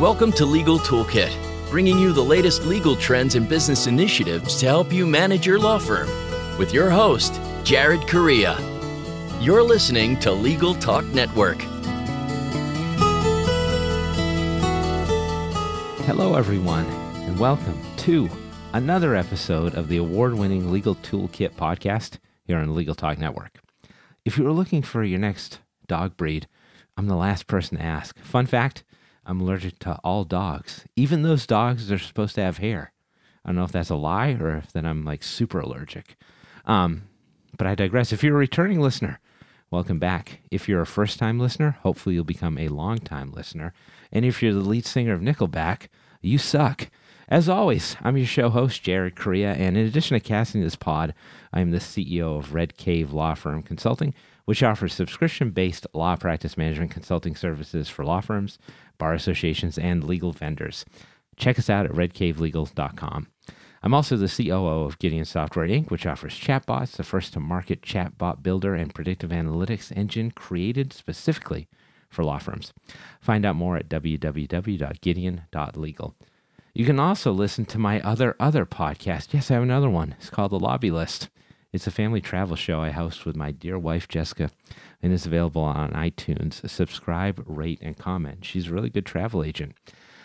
Welcome to Legal Toolkit, bringing you the latest legal trends and business initiatives to help you manage your law firm, with your host, Jared Correa. You're listening to Legal Talk Network. Hello, everyone, and welcome to another episode of the award-winning Legal Toolkit podcast here on Legal Talk Network. If you were looking for your next dog breed, I'm the last person to ask. Fun fact, I'm allergic to all dogs, even those dogs that are supposed to have hair. I don't know if that's a lie or if then I'm like super allergic. But I digress. If you're a returning listener, welcome back. If you're a first-time listener, hopefully you'll become a long-time listener. And if you're the lead singer of Nickelback, you suck. As always, I'm your show host, Jared Correa, and in addition to casting this pod, I'm the CEO of Red Cave Law Firm Consulting, which offers subscription-based law practice management consulting services for law firms, bar associations, and legal vendors. Check us out at redcavelegal.com. I'm also the COO of Gideon Software Inc., which offers chatbots, the first-to-market chatbot builder and predictive analytics engine created specifically for law firms. Find out more at www.gideon.legal. You can also listen to my other podcast. Yes, I have another one. It's called The Lobby List. It's a family travel show I host with my dear wife, Jessica, and it's available on iTunes. Subscribe, rate, and comment. She's a really good travel agent.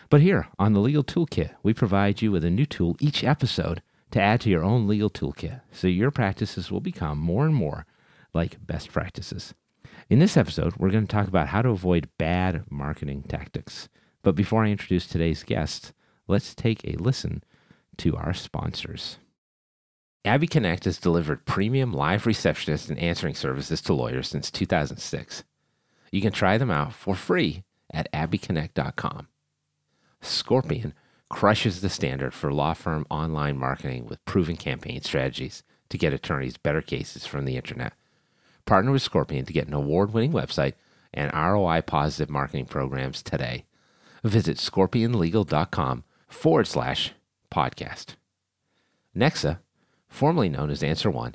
But here on the Legal Toolkit, we provide you with a new tool each episode to add to your own legal toolkit, so your practices will become more and more like best practices. In this episode, we're going to talk about how to avoid bad marketing tactics. But before I introduce today's guest, let's take a listen to our sponsors. Abby Connect has delivered premium live receptionist and answering services to lawyers since 2006. You can try them out for free at abbyconnect.com. Scorpion crushes the standard for law firm online marketing with proven campaign strategies to get attorneys better cases from the internet. Partner with Scorpion to get an award-winning website and ROI-positive marketing programs today. Visit scorpionlegal.com/podcast. Nexa, formerly known as Answer One,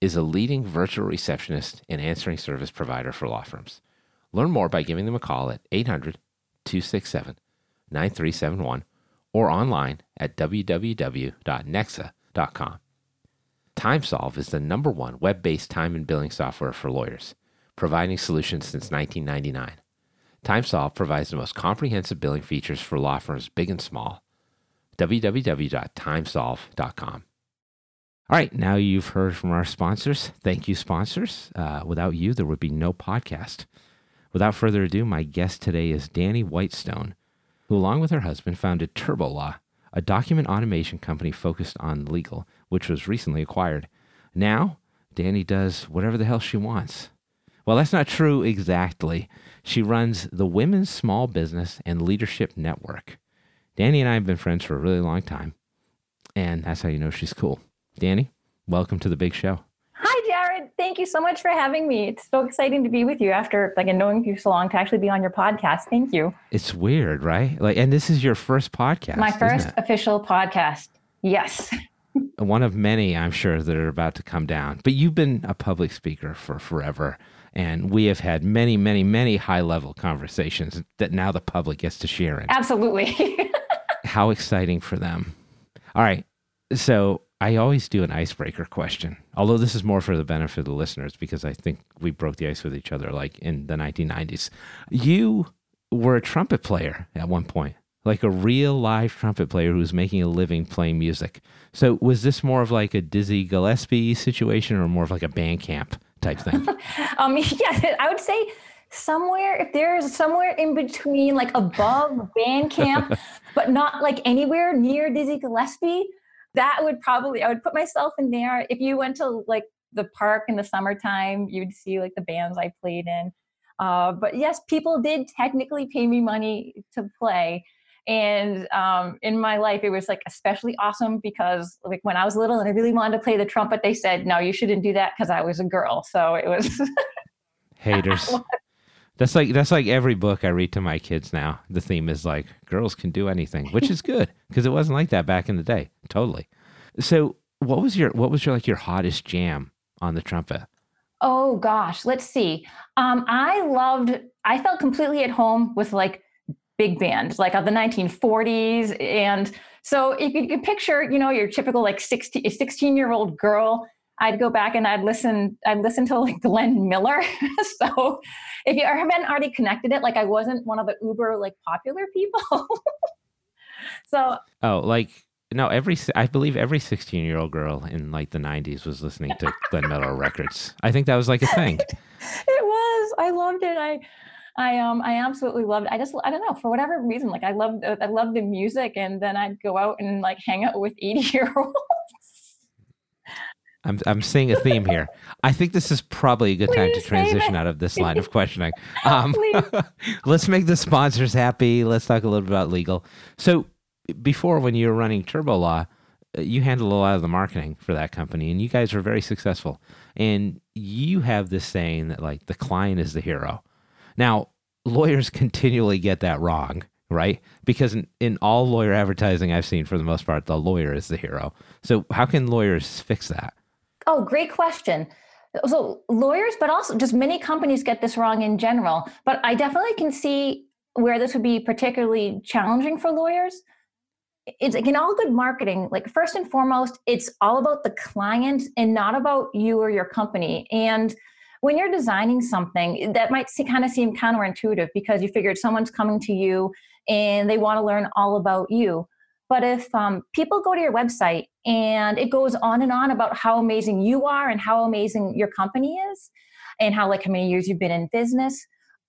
is a leading virtual receptionist and answering service provider for law firms. Learn more by giving them a call at 800-267-9371 or online at www.nexa.com. TimeSolve is the #1 web-based time and billing software for lawyers, providing solutions since 1999. TimeSolve provides the most comprehensive billing features for law firms big and small. www.timesolve.com. All right, now you've heard from our sponsors. Thank you, sponsors. Without you, there would be no podcast. Without further ado, my guest today is Dani Whitestone, who along with her husband founded TurboLaw, a document automation company focused on legal, which was recently acquired. Now, Dani does whatever the hell she wants. Well, that's not true exactly. She runs the Women's Small Business and Leadership Network. Dani and I have been friends for a really long time, and that's how you know she's cool. Dani, welcome to the big show. Hi, Jared. Thank you so much for having me. It's so exciting to be with you after knowing you so long to actually be on your podcast. Thank you. It's weird, right? And this is your first podcast. My first official podcast. Yes. One of many, I'm sure, that are about to come down. But you've been a public speaker for forever. And we have had many, many, many high-level conversations that now the public gets to share in. Absolutely. How exciting for them. All right. So I always do an icebreaker question, although this is more for the benefit of the listeners because I think we broke the ice with each other like in the 1990s. You were a trumpet player at one point, like a real live trumpet player who was making a living playing music. So was this more of like a Dizzy Gillespie situation or more of like a band camp type thing? Yeah, I would say somewhere, if there's somewhere in between, like above band camp, but not like anywhere near Dizzy Gillespie, I would put myself in there. If you went to like the park in the summertime, you'd see like the bands I played in. But yes, people did technically pay me money to play. And in my life, it was like especially awesome because like when I was little and I really wanted to play the trumpet, they said, no, you shouldn't do that because I was a girl. So it was haters. That's like every book I read to my kids now. The theme is like girls can do anything, which is good because it wasn't like that back in the day. Totally. So what was your hottest jam on the trumpet? Oh gosh, let's see. I felt completely at home with like big band, like of the 1940s. And so if you could picture, you know, your typical like 16-year-old girl, I'd go back and I'd listen to like Glenn Miller. So if you haven't already connected it, like I wasn't one of the uber like popular people. So. Oh, like, no, I believe every 16-year-old girl in like the 90s was listening to Glenn Miller records. I think that was like a thing. It was. I loved it. I absolutely loved it. I don't know, for whatever reason, like I loved the music, and then I'd go out and like hang out with 80-year-olds. I'm seeing a theme here. I think this is probably a good time to transition out of this line of questioning. Let's make the sponsors happy. Let's talk a little bit about legal. So before, when you were running TurboLaw, you handled a lot of the marketing for that company, and you guys were very successful. And you have this saying that like the client is the hero. Now, lawyers continually get that wrong, right? Because in all lawyer advertising I've seen, for the most part, the lawyer is the hero. So how can lawyers fix that? Oh, great question. So lawyers, but also just many companies get this wrong in general. But I definitely can see where this would be particularly challenging for lawyers. It's like in all good marketing, like first and foremost, it's all about the client and not about you or your company. And when you're designing something, that might kind of seem counterintuitive because you figured someone's coming to you and they want to learn all about you. But if people go to your website and it goes on and on about how amazing you are and how amazing your company is and how like how many years you've been in business,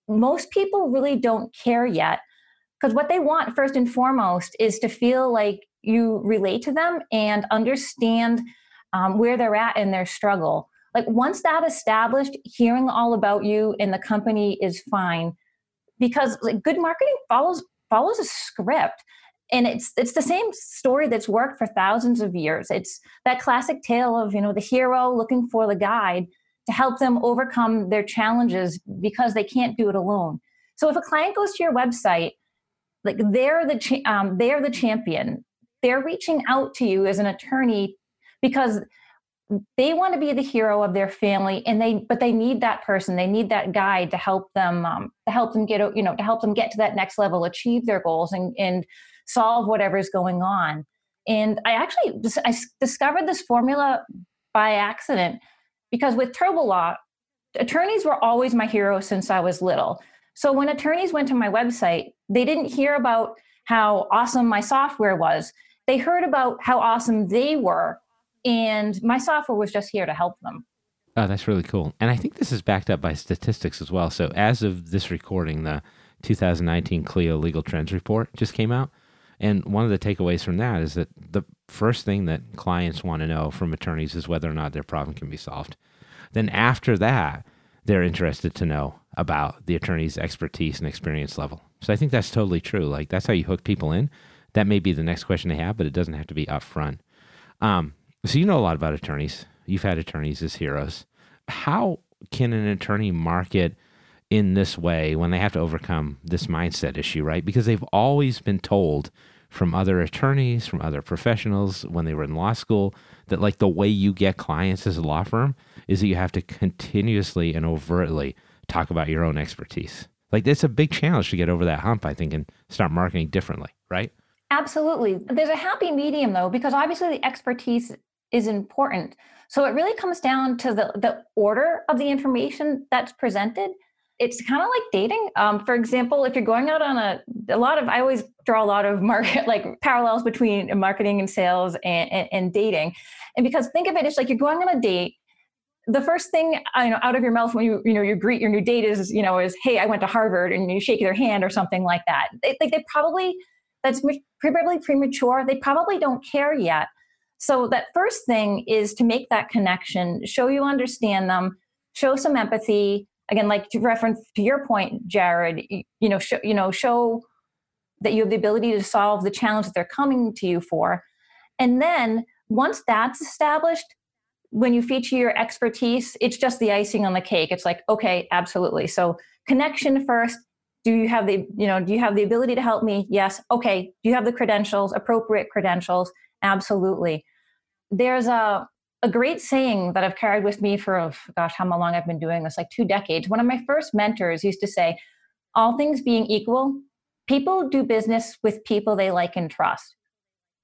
most people really don't care yet, because what they want first and foremost is to feel like you relate to them and understand where they're at in their struggle. Like once that established, hearing all about you and the company is fine, because like good marketing follows a script, and it's the same story that's worked for thousands of years. It's that classic tale of, you know, the hero looking for the guide to help them overcome their challenges because they can't do it alone. So if a client goes to your website, like they're the champion. They're reaching out to you as an attorney because they want to be the hero of their family, but they need that person. They need that guide to help them get to that next level, achieve their goals, and solve whatever's going on. And I actually discovered this formula by accident, because with TurboLaw, attorneys were always my hero since I was little. So when attorneys went to my website, they didn't hear about how awesome my software was. They heard about how awesome they were. And my software was just here to help them. Oh, that's really cool. And I think this is backed up by statistics as well. So as of this recording, the 2019 Clio Legal Trends Report just came out. And one of the takeaways from that is that the first thing that clients want to know from attorneys is whether or not their problem can be solved. Then after that, they're interested to know about the attorney's expertise and experience level. So I think that's totally true. Like that's how you hook people in. That may be the next question they have, but it doesn't have to be upfront. So you know a lot about attorneys. You've had attorneys as heroes. How can an attorney market in this way when they have to overcome this mindset issue, right? Because they've always been told from other attorneys, from other professionals when they were in law school, that like the way you get clients as a law firm is that you have to continuously and overtly talk about your own expertise. Like it's a big challenge to get over that hump, I think, and start marketing differently, right? Absolutely. There's a happy medium though, because obviously the expertise is important. So it really comes down to the order of the information that's presented. It's kind of like dating. For example, if you're going out on I always draw a lot of market, like parallels between marketing and sales and dating. And because think of it, it's like you're going on a date. The first thing, you know, out of your mouth when you greet your new date is, you know, is, hey, I went to Harvard, and you shake their hand or something like that. That's probably premature. They probably don't care yet. So that first thing is to make that connection, show you understand them, show some empathy. Again, like to reference to your point, Jared, show that you have the ability to solve the challenge that they're coming to you for. And then once that's established, when you feature your expertise, it's just the icing on the cake. It's like, okay, absolutely. So connection first. Do you have the ability to help me? Yes. Okay. Do you have the credentials, appropriate credentials? Absolutely. There's a great saying that I've carried with me for, how long I've been doing this, like 2 decades. One of my first mentors used to say, all things being equal, People do business with people they like and trust.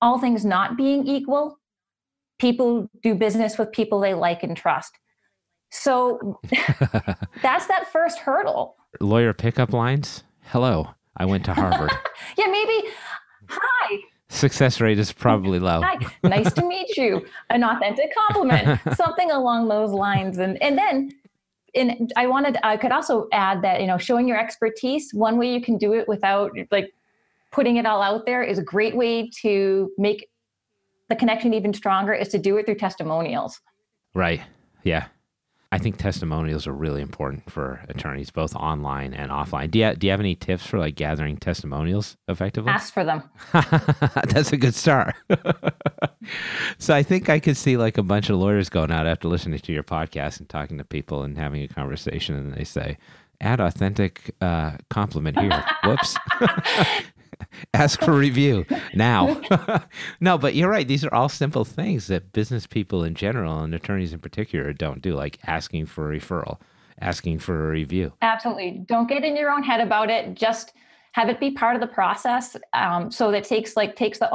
All things not being equal, people do business with people they like and trust. So that's that first hurdle. Lawyer pickup lines. Hello, I went to Harvard. Yeah, maybe. Hi. Success rate is probably low. Hi, nice to meet you. An authentic compliment. Something along those lines. And then I could also add that, showing your expertise, one way you can do it without putting it all out there is a great way to make the connection even stronger is to do it through testimonials. Right. Yeah. I think testimonials are really important for attorneys, both online and offline. Do you have any tips for gathering testimonials effectively? Ask for them. That's a good start. So I think I could see a bunch of lawyers going out after listening to your podcast and talking to people and having a conversation, and they say, add authentic compliment here. Whoops. Ask for review now. No, but you're right. These are all simple things that business people in general and attorneys in particular don't do, like asking for a referral, asking for a review. Absolutely. Don't get in your own head about it. Just have it be part of the process. So that takes the, I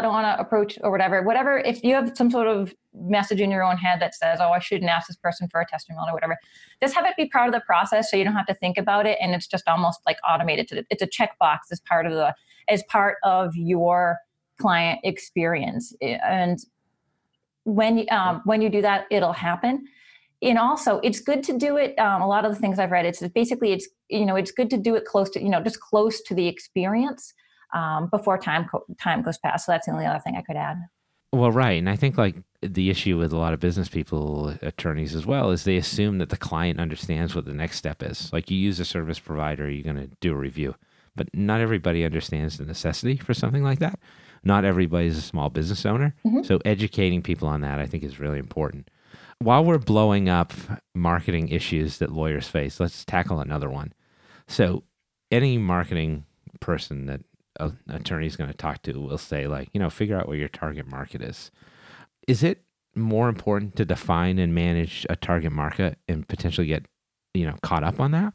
don't want to approach or whatever, if you have some sort of message in your own head that says, I shouldn't ask this person for a testimonial or whatever, just have it be part of the process. So you don't have to think about it. And it's just almost automated. It's a checkbox as part of your client experience. And when you do that, it'll happen. And also, it's good to do it. A lot of the things I've read, it's good to do it close to, just close to the experience before time goes past. So that's the only other thing I could add. Well, right. And I think the issue with a lot of business people, attorneys as well, is they assume that the client understands what the next step is. You use a service provider, you're going to do a review, but not everybody understands the necessity for something like that. Not everybody is a small business owner. Mm-hmm. So educating people on that, I think, is really important. While we're blowing up marketing issues that lawyers face, let's tackle another one. So any marketing person that an attorney is going to talk to will say, figure out what your target market is. Is it more important to define and manage a target market and potentially get, caught up on that?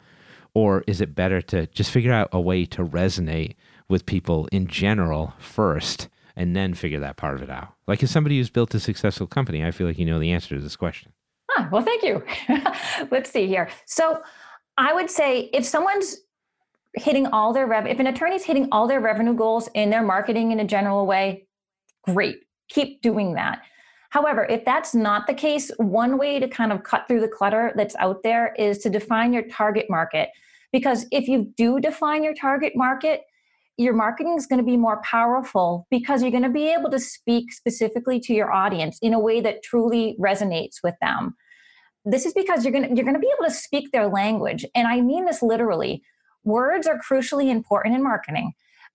Or is it better to just figure out a way to resonate with people in general first and then figure that part of it out? As somebody who's built a successful company, I feel like you know the answer to this question. Well, thank you. Let's see here. So I would say if someone's hitting all their if an attorney's hitting all their revenue goals in their marketing in a general way, great, keep doing that. However, if that's not the case, one way to kind of cut through the clutter that's out there is to define your target market. Because if you do define your target market, your marketing is going to be more powerful because you're going to be able to speak specifically to your audience in a way that truly resonates with them. This is because you're going to be able to speak their language. And I mean this literally. Words are crucially important in marketing.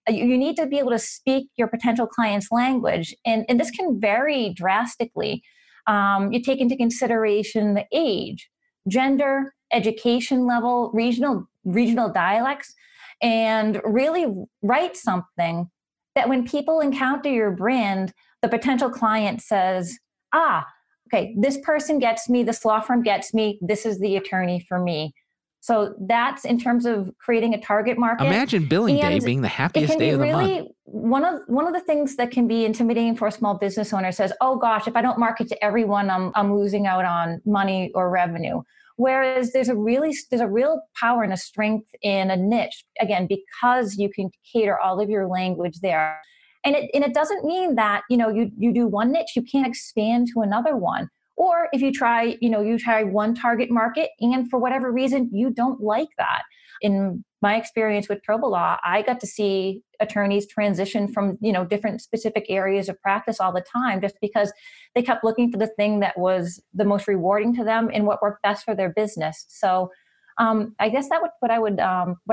You need to be able to speak your potential client's language. And this can vary drastically. You take into consideration the age, gender, education level, regional dialects, and really write something that when people encounter your brand, the potential client says, okay, this person gets me, this law firm gets me, this is the attorney for me. So that's in terms of creating a target market. Imagine billing day being the happiest day of the month. It can be really one of the things that can be intimidating for a small business owner says, if I don't market to everyone, I'm losing out on money or revenue. Whereas there's a real power and a strength in a niche, again, because you can cater all of your language there. And it doesn't mean that, you do one niche, you can't expand to another one. Or if you try, you try one target market and for whatever reason, you don't like that. In my experience with TurboLaw, I got to see attorneys transition from, different specific areas of practice all the time, just because they kept looking for the thing that was the most rewarding to them and what worked best for their business. So I guess that would what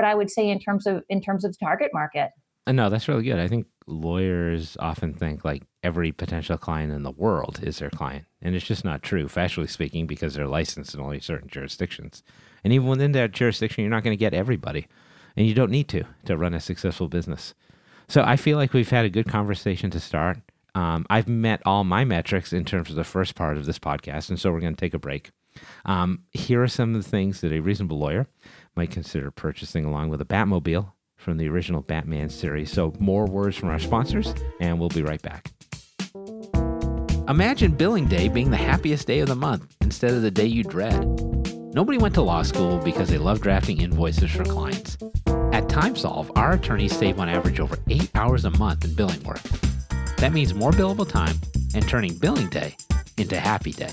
I would say in terms of target market. No, that's really good. I think lawyers often think every potential client in the world is their client. And it's just not true, factually speaking, because they're licensed in only certain jurisdictions. And even within that jurisdiction, you're not going to get everybody. And you don't need to run a successful business. So I feel like we've had a good conversation to start. I've met all my metrics in terms of the first part of this podcast. And so we're going to take a break. Here are some of the things that a reasonable lawyer might consider purchasing along with a Batmobile from the original Batman series. So more words from our sponsors, and we'll be right back. Imagine billing day being the happiest day of the month instead of the day you dread. Nobody went to law school because they love drafting invoices for clients. At TimeSolve, our attorneys save on average over 8 hours a month in billing work. That means more billable time and turning billing day into happy day.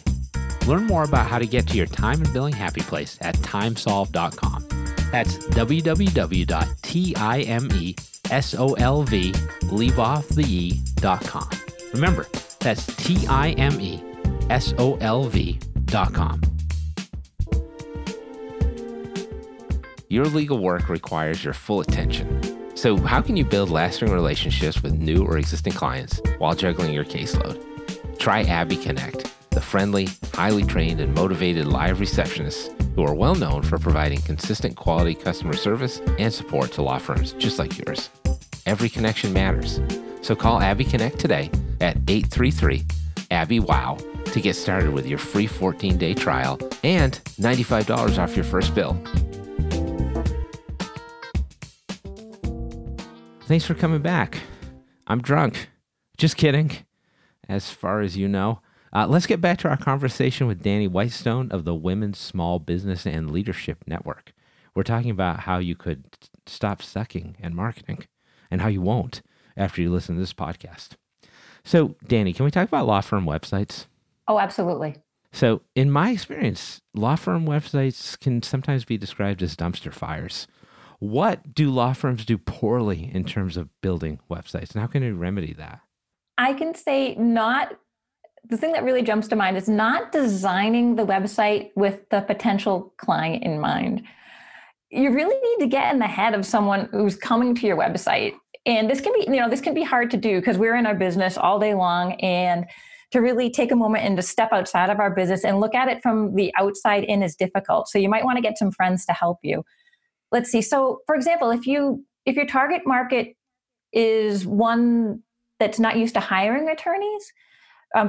Learn more about how to get to your time and billing happy place at timesolve.com. That's www.timesolve.com. Remember, that's timesolve.com. Your legal work requires your full attention. So how can you build lasting relationships with new or existing clients while juggling your caseload? Try Abby Connect, the friendly, highly trained, and motivated live receptionists who are well known for providing consistent quality customer service and support to law firms just like yours. Every connection matters. So call Abby Connect today at 833-ABBY-WOW to get started with your free 14-day trial and $95 off your first bill. Thanks for coming back. I'm drunk. Just kidding, as far as you know. Let's get back to our conversation with Dani Whitestone of the Women's Small Business and Leadership Network. We're talking about how you could stop sucking at marketing and how you won't after you listen to this podcast. So, Dani, can we talk about law firm websites? Oh, absolutely. So, in my experience, law firm websites can sometimes be described as dumpster fires. What do law firms do poorly in terms of building websites, and how can we remedy that? I can say the thing that really jumps to mind is not designing the website with the potential client in mind. You really need to get in the head of someone who's coming to your website. And this can be, this can be hard to do because we're in our business all day long, and to really take a moment and to step outside of our business and look at it from the outside in is difficult. So you might want to get some friends to help you. Let's see. So for example, if your target market is one that's not used to hiring attorneys,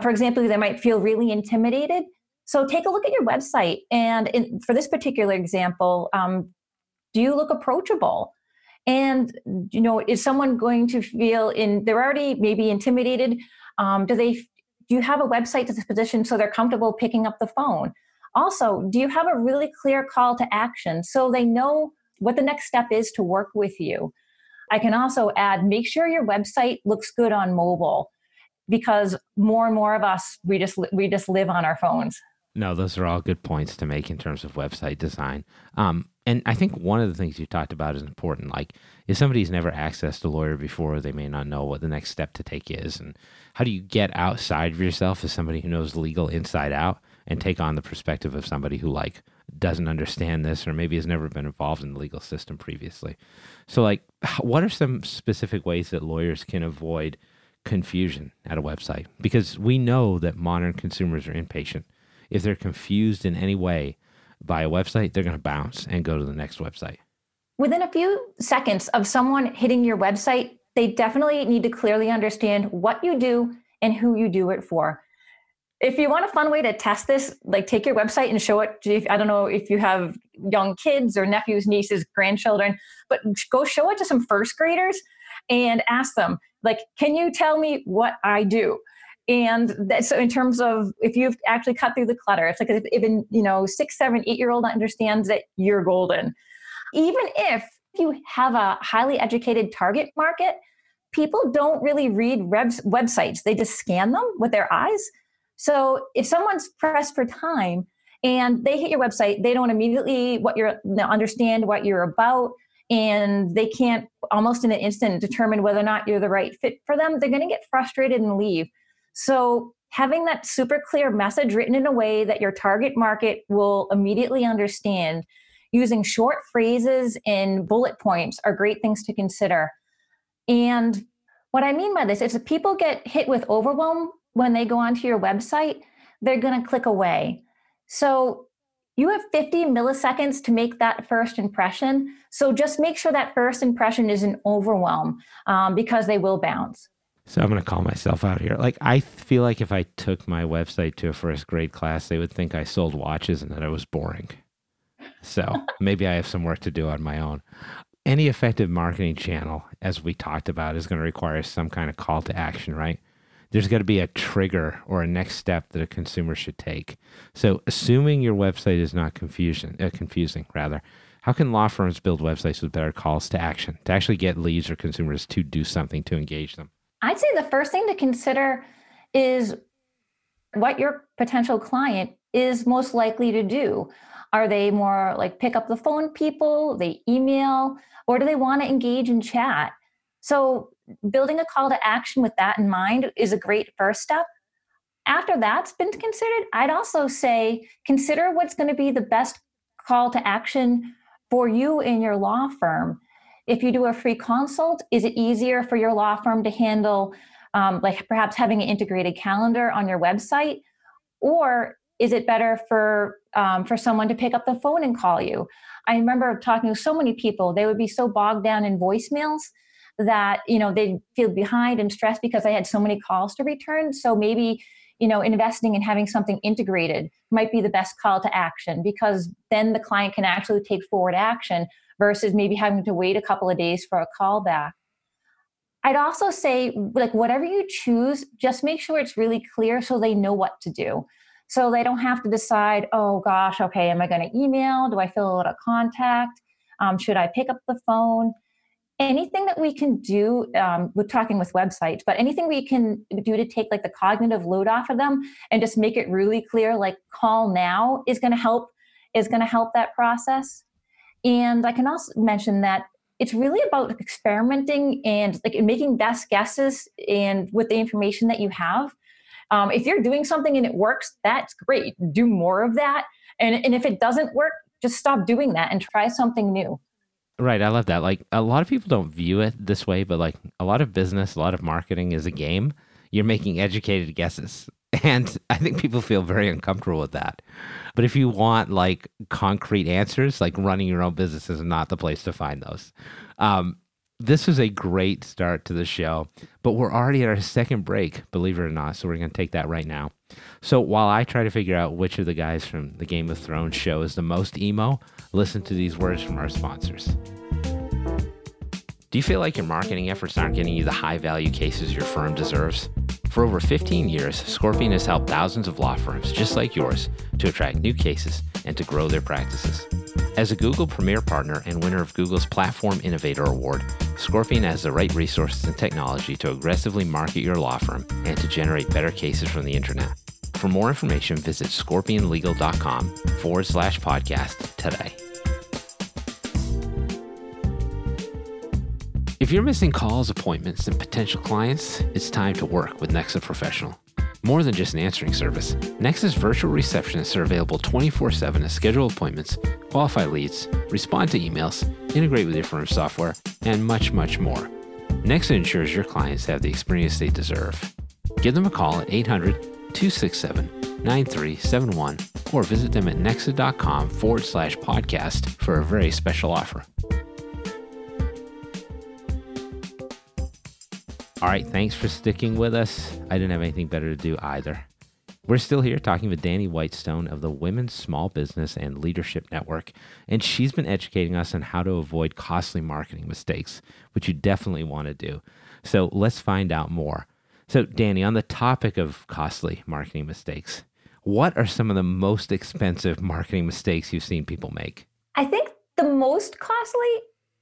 for example, they might feel really intimidated. So take a look at your website. And for this particular example, do you look approachable? And, is someone going to feel they're already maybe intimidated? Do you have a website to this position so they're comfortable picking up the phone? Also, do you have a really clear call to action so they know what the next step is to work with you? I can also add, make sure your website looks good on mobile, because more and more of us, we just live on our phones. No, those are all good points to make in terms of website design. And I think one of the things you talked about is important. Like, if somebody's never accessed a lawyer before, they may not know what the next step to take is. And how do you get outside of yourself as somebody who knows legal inside out and take on the perspective of somebody who doesn't understand this or maybe has never been involved in the legal system previously? So what are some specific ways that lawyers can avoid confusion at a website? Because we know that modern consumers are impatient. If they're confused in any way by a website, they're going to bounce and go to the next website. Within a few seconds of someone hitting your website, they definitely need to clearly understand what you do and who you do it for. If you want a fun way to test this, take your website and show it to, I don't know if you have young kids or nephews, nieces, grandchildren, but go show it to some first graders and ask them, can you tell me what I do? And so in terms of if you've actually cut through the clutter, it's even, 6, 7, 8-year-old understands that you're golden. Even if you have a highly educated target market, people don't really read websites. They just scan them with their eyes. So if someone's pressed for time and they hit your website, they don't immediately understand what you're about, and they can't almost in an instant determine whether or not you're the right fit for them, they're going to get frustrated and leave. So having that super clear message written in a way that your target market will immediately understand, using short phrases and bullet points are great things to consider. And what I mean by this is if people get hit with overwhelm when they go onto your website, they're going to click away. So you have 50 milliseconds to make that first impression. So just make sure that first impression isn't overwhelm, because they will bounce. So I'm going to call myself out here. I feel like if I took my website to a first grade class, they would think I sold watches and that I was boring. So maybe I have some work to do on my own. Any effective marketing channel, as we talked about, is going to require some kind of call to action, right? There's got to be a trigger or a next step that a consumer should take. So assuming your website is not confusing, how can law firms build websites with better calls to action to actually get leads or consumers to do something to engage them? I'd say the first thing to consider is what your potential client is most likely to do. Are they more like pick up the phone people, they email, or do they want to engage in chat? So building a call to action with that in mind is a great first step. After that's been considered, I'd also say consider what's going to be the best call to action for you in your law firm. If you do a free consult, is it easier for your law firm to handle like perhaps having an integrated calendar on your website? Or is it better for someone to pick up the phone and call you? I remember talking to so many people, they would be so bogged down in voicemails that, you know, they'd feel behind and stressed because they had so many calls to return. So maybe, you know, investing in having something integrated might be the best call to action, because then the client can actually take forward action versus maybe having to wait a couple of days for a call back. I'd also say, like, whatever you choose, just make sure it's really clear so they know what to do. So they don't have to decide, oh gosh, okay, am I going to email? Do I fill out a contact? Should I pick up the phone? Anything that we can do, we're talking with websites, but anything we can do to take like the cognitive load off of them and just make it really clear, like call now is going to help that process. And I can also mention that it's really about experimenting and like making best guesses and with the information that you have. If you're doing something and it works, that's great. Do more of that. And if it doesn't work, just stop doing that and try something new. Right. I love that. Like, a lot of people don't view it this way, but like a lot of business, a lot of marketing is a game. You're making educated guesses. And I think people feel very uncomfortable with that. But if you want like concrete answers, like running your own business is not the place to find those. This was a great start to the show, but we're already at our second break, believe it or not, so we're going to take that right now. So while I try to figure out which of the guys from the Game of Thrones show is the most emo, listen to these words from our sponsors. Do you feel like your marketing efforts aren't getting you the high-value cases your firm deserves? For over 15 years, Scorpion has helped thousands of law firms just like yours to attract new cases and to grow their practices. As a Google Premier Partner and winner of Google's Platform Innovator Award, Scorpion has the right resources and technology to aggressively market your law firm and to generate better cases from the internet. For more information, visit scorpionlegal.com/podcast today. If you're missing calls, appointments, and potential clients, it's time to work with Nexa Professional. More than just an answering service, Nexa's virtual receptionists are available 24/7 to schedule appointments, qualify leads, respond to emails, integrate with your firm's software, and much, much more. Nexa ensures your clients have the experience they deserve. Give them a call at 800-267-9371 or visit them at nexa.com/podcast for a very special offer. All right, thanks for sticking with us. I didn't have anything better to do either. We're still here talking with Dani Whitestone of the Women's Small Business and Leadership Network, and she's been educating us on how to avoid costly marketing mistakes, which you definitely want to do. So let's find out more. So Dani, on the topic of costly marketing mistakes, what are some of the most expensive marketing mistakes you've seen people make? I think the most costly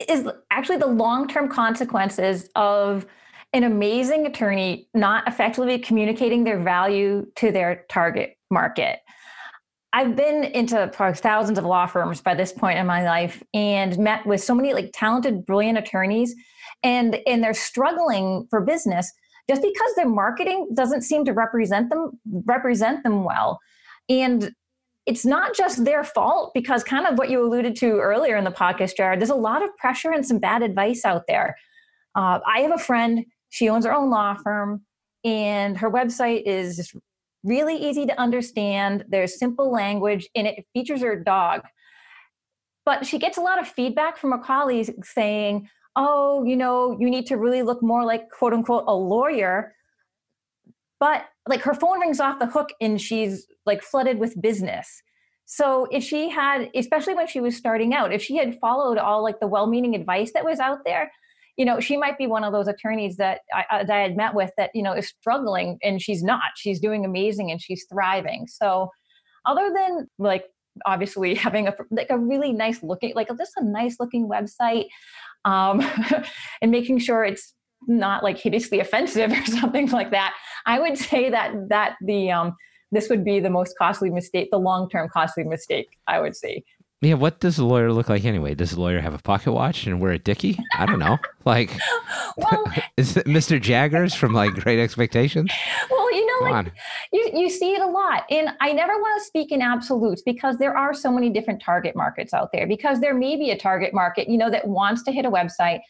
is actually the long-term consequences of an amazing attorney not effectively communicating their value to their target market. I've been into thousands of law firms by this point in my life and met with so many like talented, brilliant attorneys, and they're struggling for business just because their marketing doesn't seem to represent them well. And it's not just their fault, because kind of what you alluded to earlier in the podcast, Jared, there's a lot of pressure and some bad advice out there. I have a friend. She owns her own law firm, and her website is just really easy to understand. There's simple language, and it features her dog. But she gets a lot of feedback from her colleagues saying, oh, you know, you need to really look more like, quote unquote, a lawyer. But like her phone rings off the hook, and she's like flooded with business. So if she had, especially when she was starting out, if she had followed all like the well-meaning advice that was out there, you know, she might be one of those attorneys that I had met with that, you know, is struggling, and she's not, she's doing amazing and she's thriving. So other than like, obviously having a really nice looking, like just a nice looking website, and making sure it's not like hideously offensive or something like that, I would say that the, this would be the most costly mistake, the long-term costly mistake, I would say. Yeah, what does a lawyer look like anyway? Does a lawyer have a pocket watch and wear a dickie? I don't know. Like, well, is it Mr. Jaggers from like Great Expectations? Well, you know, like, you see it a lot. And I never want to speak in absolutes because there are so many different target markets out there, because there may be a target market, you know, that wants to hit a website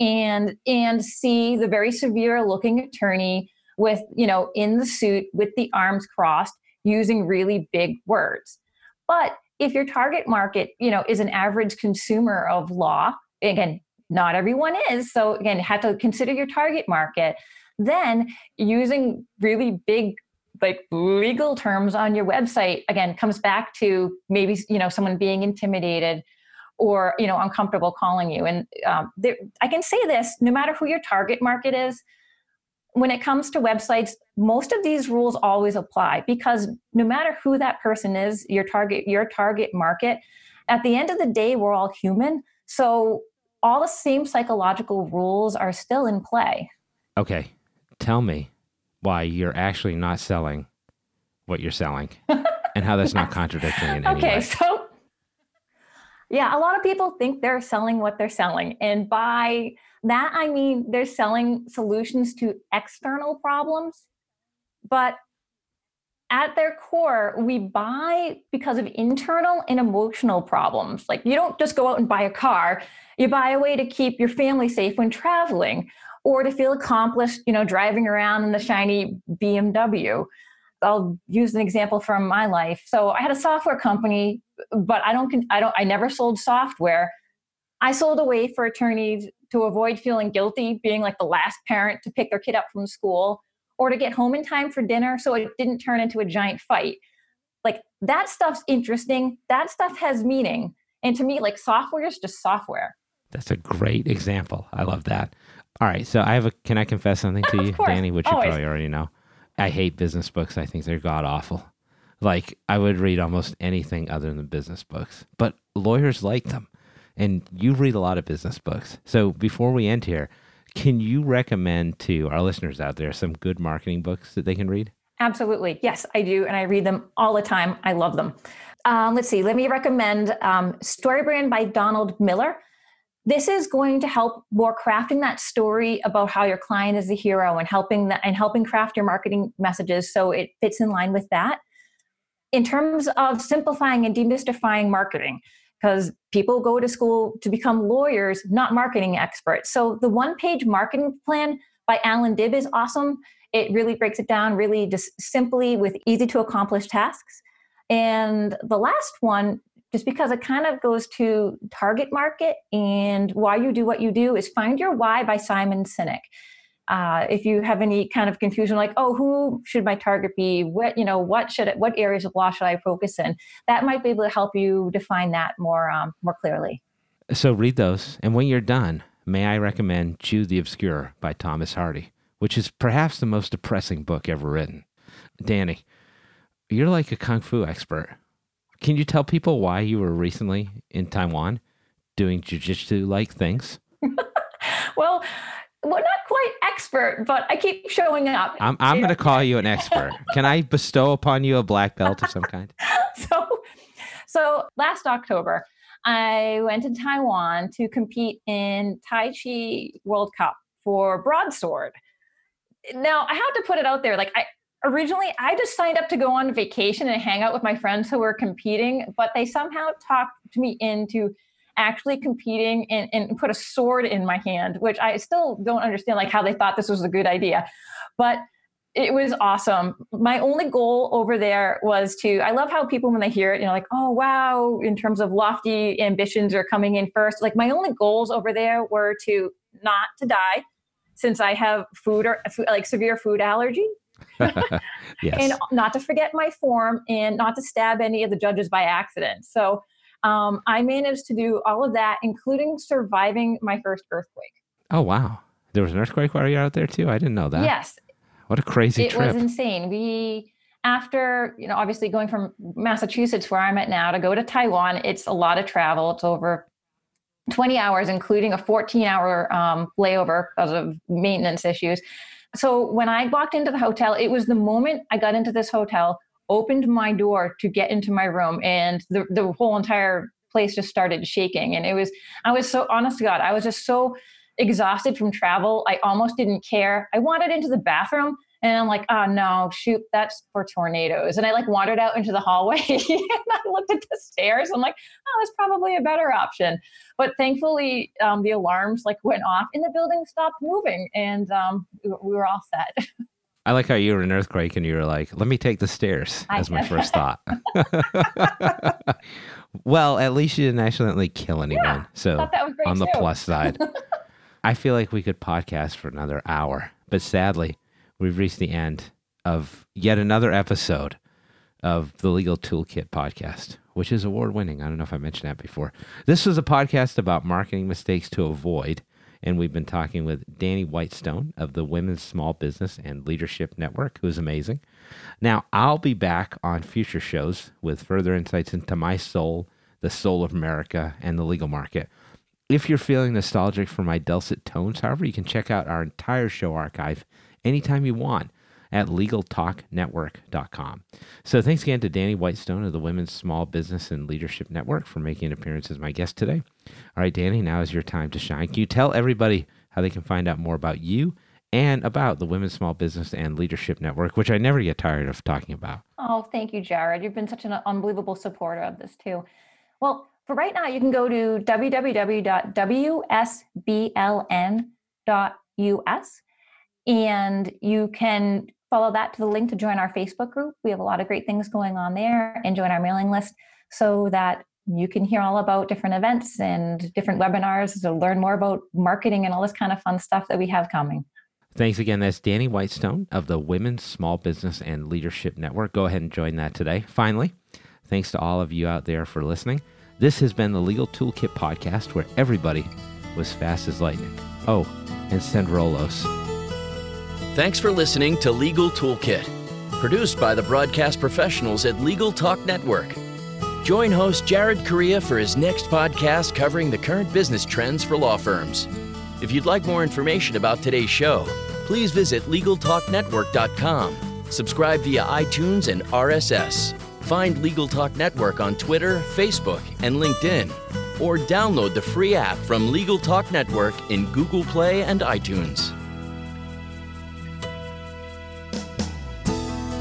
and see the very severe looking attorney with, you know, in the suit with the arms crossed using really big words. But if your target market, you know, is an average consumer of law, again, not everyone is. So again, have to consider your target market, then using really big, like legal terms on your website, again, comes back to maybe, you know, someone being intimidated or, you know, uncomfortable calling you. And I can say this, no matter who your target market is, when it comes to websites, most of these rules always apply, because no matter who that person is, your target market, at the end of the day, we're all human. So all the same psychological rules are still in play. Okay. Tell me why you're actually not selling what you're selling and how that's not contradicting in any way. Okay. So yeah, a lot of people think they're selling what they're selling. And by that, I mean, they're selling solutions to external problems. But at their core, we buy because of internal and emotional problems. Like, you don't just go out and buy a car. You buy a way to keep your family safe when traveling, or to feel accomplished, you know, driving around in the shiny BMW. I'll use an example from my life. So I had a software company, but I never sold software. I sold a way for attorneys to avoid feeling guilty, being like the last parent to pick their kid up from school, or to get home in time for dinner so it didn't turn into a giant fight. Like, that stuff's interesting. That stuff has meaning. And to me, like, software is just software. That's a great example. I love that. All right. So can I confess something to you, Dani, which always. You probably already know? I hate business books. I think they're god awful. Like, I would read almost anything other than business books, but lawyers like them. And you read a lot of business books. So before we end here, can you recommend to our listeners out there some good marketing books that they can read? Absolutely. Yes, I do. And I read them all the time. I love them. Let's see. Let me recommend Story Brand by Donald Miller. This is going to help more crafting that story about how your client is the hero and helping craft your marketing messages so it fits in line with that. In terms of simplifying and demystifying marketing, because people go to school to become lawyers, not marketing experts. So the One Page Marketing Plan by Alan Dibb is awesome. It really breaks it down really just simply with easy to accomplish tasks. And the last one, just because it kind of goes to target market and why you do what you do, is Find Your Why by Simon Sinek. If you have any kind of confusion, like, oh, who should my target be? What areas of law should I focus in? That might be able to help you define that more clearly. So read those. And when you're done, may I recommend Jude the Obscure by Thomas Hardy, which is perhaps the most depressing book ever written. Dani, you're like a Kung Fu expert. Can you tell people why you were recently in Taiwan doing jujitsu-like things? Well, we're not quite expert, but I keep showing up. I'm going to call you an expert. Can I bestow upon you a black belt of some kind? So last October, I went to Taiwan to compete in Tai Chi World Cup for broadsword. Now, I have to put it out there. Like, Originally, I just signed up to go on vacation and hang out with my friends who were competing, but they somehow talked me into actually competing and put a sword in my hand, which I still don't understand, like, how they thought this was a good idea, but it was awesome. My only goal over there was I love how people, when they hear it, you know, like, oh, wow, in terms of lofty ambitions are coming in first. Like, my only goals over there were to not to die, since I have severe food allergy. Yes. And not to forget my form and not to stab any of the judges by accident. So I managed to do all of that, including surviving my first earthquake. Oh, wow. There was an earthquake while you were out there too? I didn't know that. Yes. What a crazy trip. It was insane. We, after, you know, obviously going from Massachusetts, where I'm at now, to go to Taiwan, it's a lot of travel. It's over 20 hours, including a 14-hour layover because of maintenance issues. So when I walked into the hotel, it was the moment I got into this hotel, opened my door to get into my room, and the whole entire place just started shaking. And it was, I was so, honest to God, I was just so exhausted from travel. I almost didn't care. I wandered into the bathroom and I'm like, oh no, shoot, that's for tornadoes. And I like wandered out into the hallway and I looked at the stairs. I'm like, oh, that's probably a better option. But thankfully the alarms like went off and the building stopped moving, and we were all set. I like how you were in an earthquake and you were like, let me take the stairs as my first thought. Well, at least you didn't accidentally kill anyone. Yeah, so on the plus side. I feel like we could podcast for another hour, but sadly, we've reached the end of yet another episode of the Legal Toolkit podcast, which is award-winning. I don't know if I mentioned that before. This is a podcast about marketing mistakes to avoid, and we've been talking with Dani Whitestone of the Women's Small Business and Leadership Network, who's amazing. Now, I'll be back on future shows with further insights into my soul, the soul of America, and the legal market. If you're feeling nostalgic for my dulcet tones, however, you can check out our entire show archive anytime you want at LegalTalkNetwork.com. So thanks again to Dani Whitestone of the Women's Small Business and Leadership Network for making an appearance as my guest today. All right, Dani, now is your time to shine. Can you tell everybody how they can find out more about you and about the Women's Small Business and Leadership Network, which I never get tired of talking about? Oh, thank you, Jared. You've been such an unbelievable supporter of this too. Well, for right now, you can go to www.wsbln.us. And you can follow that to the link to join our Facebook group. We have a lot of great things going on there, and join our mailing list so that you can hear all about different events and different webinars to learn more about marketing and all this kind of fun stuff that we have coming. Thanks again. That's Dani Whitestone of the Women's Small Business and Leadership Network. Go ahead and join that today. Finally, thanks to all of you out there for listening. This has been the Legal Toolkit podcast, where everybody was fast as lightning. Oh, and send Rolos. Thanks for listening to Legal Toolkit, produced by the broadcast professionals at Legal Talk Network. Join host Jared Correa for his next podcast covering the current business trends for law firms. If you'd like more information about today's show, please visit LegalTalkNetwork.com. Subscribe via iTunes and RSS. Find Legal Talk Network on Twitter, Facebook, and LinkedIn, or download the free app from Legal Talk Network in Google Play and iTunes.